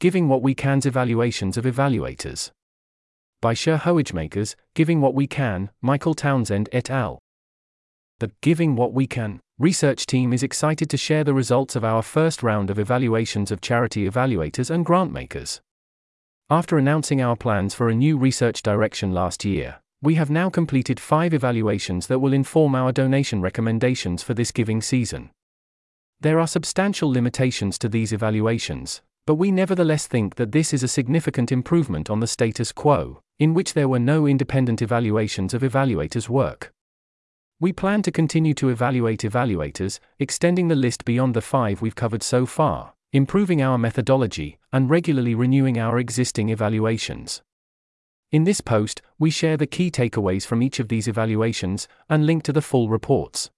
Giving What We Can's Evaluations of Evaluators. By Sjir Hoeijmakers, Giving What We Can, Michael Townsend et al. The Giving What We Can research team is excited to share the results of our first round of evaluations of charity evaluators and grantmakers. After announcing our plans for a new research direction last year, we have now completed 5 evaluations that will inform our donation recommendations for this giving season. There are substantial limitations to these evaluations, but we nevertheless think that this is a significant improvement on the status quo, in which there were no independent evaluations of evaluators' work. We plan to continue to evaluate evaluators, extending the list beyond the 5 we've covered so far, improving our methodology, and regularly renewing our existing evaluations. In this post, we share the key takeaways from each of these evaluations and link to the full reports.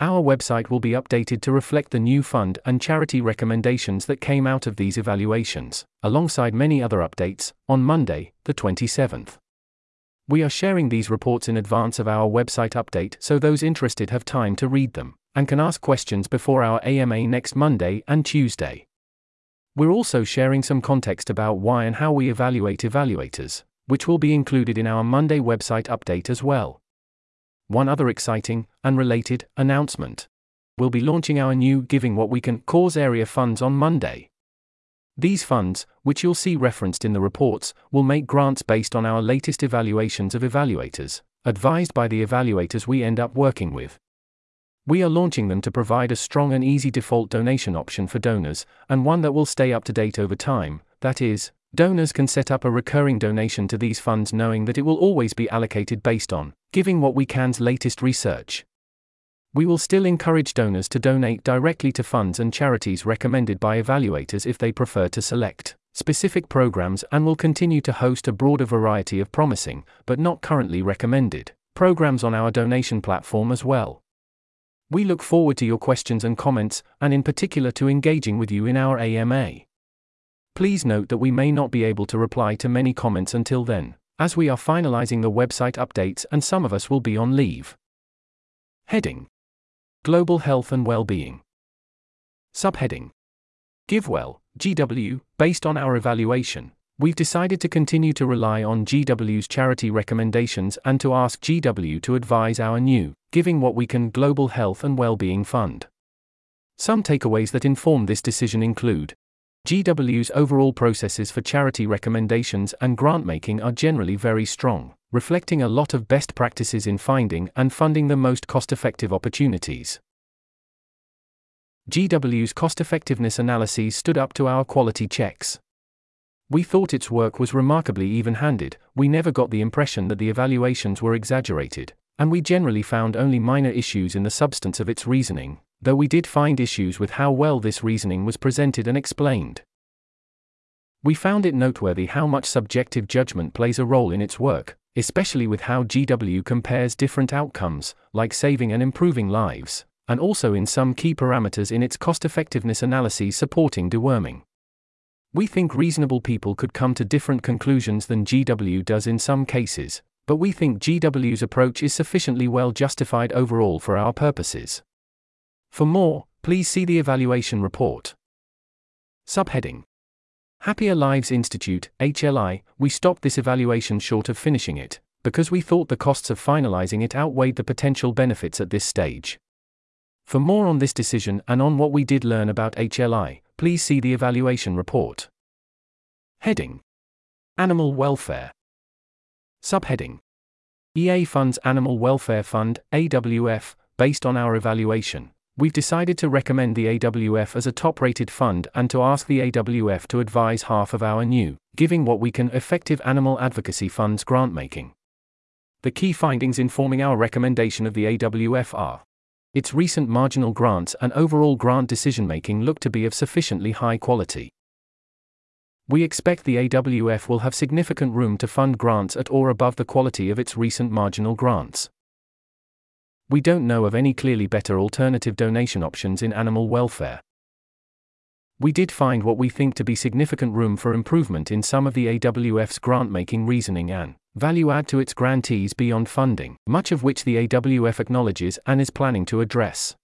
Our website will be updated to reflect the new fund and charity recommendations that came out of these evaluations, alongside many other updates, on Monday, the 27th. We are sharing these reports in advance of our website update so those interested have time to read them and can ask questions before our AMA next Monday and Tuesday. We're also sharing some context about why and how we evaluate evaluators, which will be included in our Monday website update as well. One other exciting, unrelated, announcement. We'll be launching our new Giving What We Can cause area funds on Monday. These funds, which you'll see referenced in the reports, will make grants based on our latest evaluations of evaluators, advised by the evaluators we end up working with. We are launching them to provide a strong and easy default donation option for donors, and one that will stay up to date over time, that is, donors can set up a recurring donation to these funds knowing that it will always be allocated based on Giving What We Can's latest research. We will still encourage donors to donate directly to funds and charities recommended by evaluators if they prefer to select specific programs, and will continue to host a broader variety of promising, but not currently recommended, programs on our donation platform as well. We look forward to your questions and comments, and in particular to engaging with you in our AMA. Please note that we may not be able to reply to many comments until then, as we are finalizing the website updates and some of us will be on leave. Heading: Global Health and Well-Being. Subheading: GiveWell, GW. Based on our evaluation, we've decided to continue to rely on GW's charity recommendations and to ask GW to advise our new Giving What We Can Global Health and Well-Being Fund. Some takeaways that inform this decision include: GW's overall processes for charity recommendations and grant-making are generally very strong, reflecting a lot of best practices in finding and funding the most cost-effective opportunities. GW's cost-effectiveness analyses stood up to our quality checks. We thought its work was remarkably even-handed, we never got the impression that the evaluations were exaggerated, and we generally found only minor issues in the substance of its reasoning, though we did find issues with how well this reasoning was presented and explained. We found it noteworthy how much subjective judgment plays a role in its work, especially with how GW compares different outcomes, like saving and improving lives, and also in some key parameters in its cost-effectiveness analyses supporting deworming. We think reasonable people could come to different conclusions than GW does in some cases, but we think GW's approach is sufficiently well justified overall for our purposes. For more, please see the evaluation report. Subheading: Happier Lives Institute, HLI. We stopped this evaluation short of finishing it, because we thought the costs of finalizing it outweighed the potential benefits at this stage. For more on this decision and on what we did learn about HLI, please see the evaluation report. Heading: Animal Welfare. Subheading: EA Funds Animal Welfare Fund, AWF. Based on our evaluation, we've decided to recommend the AWF as a top-rated fund and to ask the AWF to advise half of our new Giving What We Can Effective Animal Advocacy Fund's grantmaking. The key findings informing our recommendation of the AWF are: its recent marginal grants and overall grant decision-making look to be of sufficiently high quality. We expect the AWF will have significant room to fund grants at or above the quality of its recent marginal grants. We don't know of any clearly better alternative donation options in animal welfare. We did find what we think to be significant room for improvement in some of the AWF's grant-making reasoning and value add to its grantees beyond funding, much of which the AWF acknowledges and is planning to address.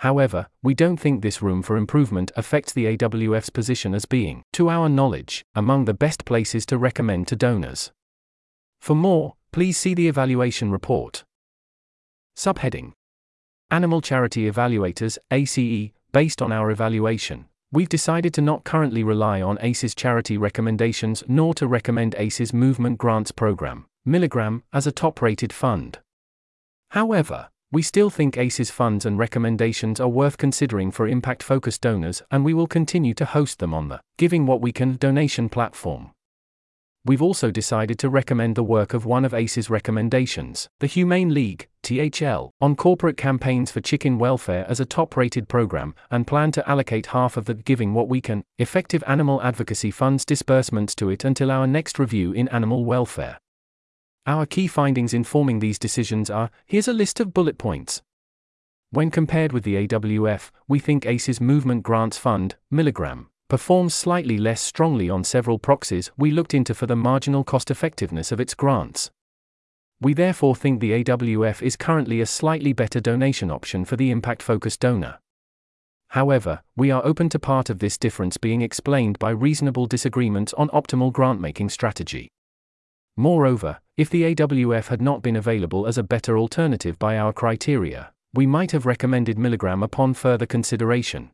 However, we don't think this room for improvement affects the AWF's position as being, to our knowledge, among the best places to recommend to donors. For more, please see the evaluation report. Subheading: Animal Charity Evaluators, ACE. Based on our evaluation, we've decided to not currently rely on ACE's charity recommendations nor to recommend ACE's Movement Grants Program, Milligram, as a top-rated fund. However, we still think ACE's funds and recommendations are worth considering for impact-focused donors, and we will continue to host them on the Giving What We Can donation platform. We've also decided to recommend the work of one of ACE's recommendations, the Humane League, THL, on corporate campaigns for chicken welfare as a top-rated program, and plan to allocate half of the Giving What We Can, Effective Animal Advocacy Fund's disbursements to it until our next review in animal welfare. Our key findings informing these decisions are, here's a list of bullet points. When compared with the AWF, we think ACE's Movement Grants Fund, Milligram, performs slightly less strongly on several proxies we looked into for the marginal cost-effectiveness of its grants. We therefore think the AWF is currently a slightly better donation option for the impact-focused donor. However, we are open to part of this difference being explained by reasonable disagreements on optimal grant-making strategy. Moreover, if the AWF had not been available as a better alternative by our criteria, we might have recommended Milligram upon further consideration.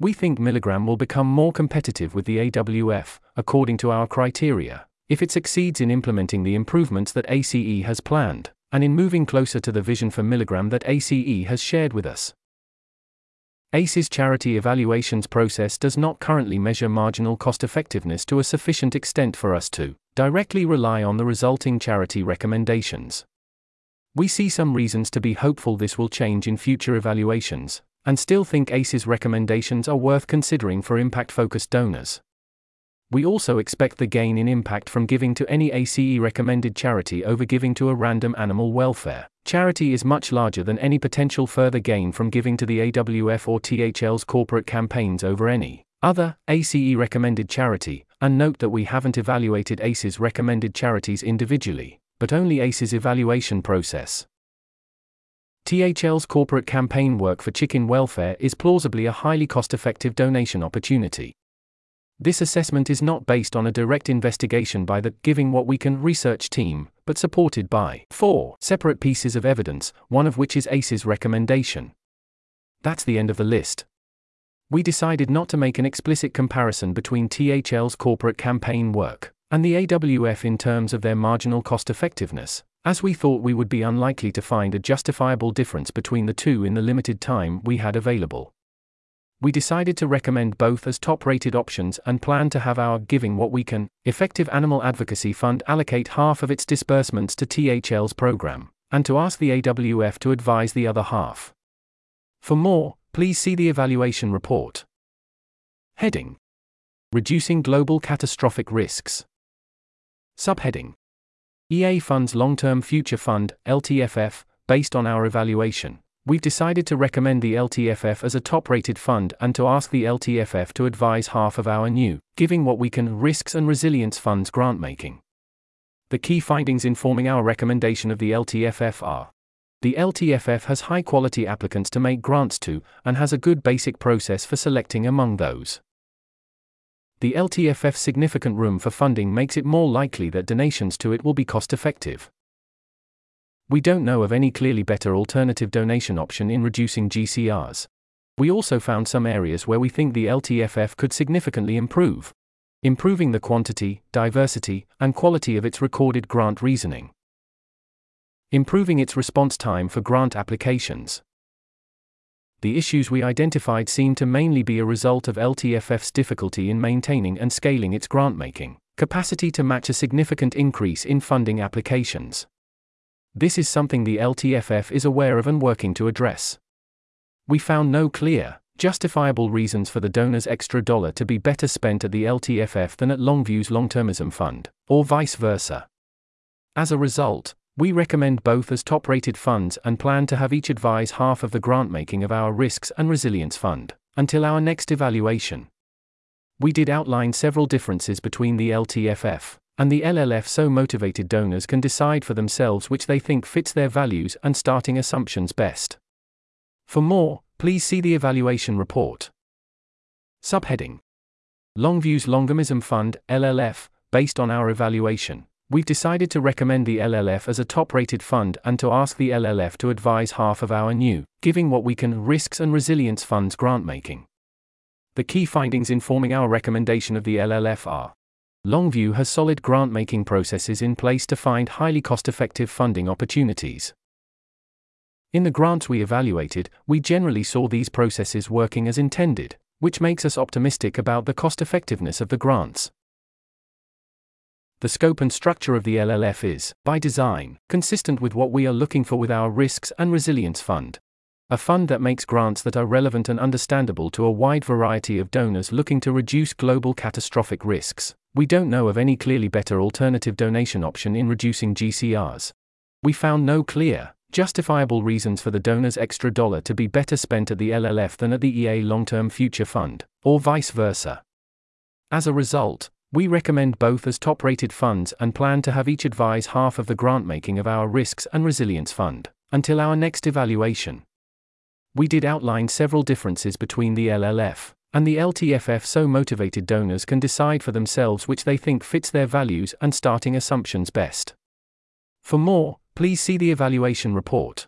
We think Milligram will become more competitive with the AWF, according to our criteria, if it succeeds in implementing the improvements that ACE has planned, and in moving closer to the vision for Milligram that ACE has shared with us. ACE's charity evaluations process does not currently measure marginal cost-effectiveness to a sufficient extent for us to directly rely on the resulting charity recommendations. We see some reasons to be hopeful this will change in future evaluations, and still think ACE's recommendations are worth considering for impact-focused donors. We also expect the gain in impact from giving to any ACE-recommended charity over giving to a random animal welfare charity is much larger than any potential further gain from giving to the AWF or THL's corporate campaigns over any other ACE-recommended charity, and note that we haven't evaluated ACE's recommended charities individually, but only ACE's evaluation process. THL's corporate campaign work for chicken welfare is plausibly a highly cost-effective donation opportunity. This assessment is not based on a direct investigation by the Giving What We Can research team, but supported by 4 separate pieces of evidence, one of which is ACE's recommendation. That's the end of the list. We decided not to make an explicit comparison between THL's corporate campaign work and the AWF in terms of their marginal cost-effectiveness, as we thought we would be unlikely to find a justifiable difference between the two in the limited time we had available. We decided to recommend both as top-rated options and plan to have our Giving What We Can, Effective Animal Advocacy Fund allocate half of its disbursements to THL's program, and to ask the AWF to advise the other half. For more, please see the evaluation report. Heading: Reducing Global Catastrophic Risks. Subheading: EA Funds Long-Term Future Fund, LTFF. Based on our evaluation, we've decided to recommend the LTFF as a top-rated fund and to ask the LTFF to advise half of our new Giving What We Can Risks and Resilience Funds grant-making. The key findings informing our recommendation of the LTFF are: the LTFF has high-quality applicants to make grants to, and has a good basic process for selecting among those. The LTFF's significant room for funding makes it more likely that donations to it will be cost-effective. We don't know of any clearly better alternative donation option in reducing GCRs. We also found some areas where we think the LTFF could significantly improve, improving the quantity, diversity, and quality of its recorded grant reasoning, improving its response time for grant applications. The issues we identified seem to mainly be a result of LTFF's difficulty in maintaining and scaling its grant-making capacity to match a significant increase in funding applications. This is something the LTFF is aware of and working to address. We found no clear, justifiable reasons for the donor's extra dollar to be better spent at the LTFF than at Longview's Long-Termism Fund, or vice versa. As a result, we recommend both as top-rated funds and plan to have each advise half of the grant-making of our Risks and Resilience Fund, until our next evaluation. We did outline several differences between the LTFF and the LLF, so motivated donors can decide for themselves which they think fits their values and starting assumptions best. For more, Please see the evaluation report. Subheading: Longview's Longemism Fund, LLF. Based on our evaluation, we've decided to recommend the LLF as a top-rated fund and to ask the LLF to advise half of our new Giving What We Can Risks and Resilience Funds grant-making. The key findings informing our recommendation of the LLF are: Longview has solid grant-making processes in place to find highly cost-effective funding opportunities. In the grants we evaluated, we generally saw these processes working as intended, which makes us optimistic about the cost-effectiveness of the grants. The scope and structure of the LLF is, by design, consistent with what we are looking for with our Risks and Resilience Fund. A fund that makes grants that are relevant and understandable to a wide variety of donors looking to reduce global catastrophic risks. We don't know of any clearly better alternative donation option in reducing GCRs. We found no clear, justifiable reasons for the donor's extra dollar to be better spent at the LLF than at the EA Long-Term Future Fund, or vice versa. As a result, we recommend both as top-rated funds and plan to have each advise half of the grant-making of our Risks and Resilience Fund, until our next evaluation. We did outline several differences between the LLF and the LTFF so motivated donors can decide for themselves which they think fits their values and starting assumptions best. For more, please see the evaluation report.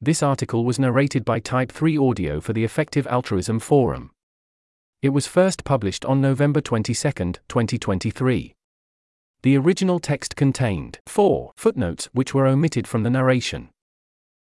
This article was narrated by Type 3 Audio for the Effective Altruism Forum. It was first published on November 22, 2023. The original text contained 4 footnotes which were omitted from the narration.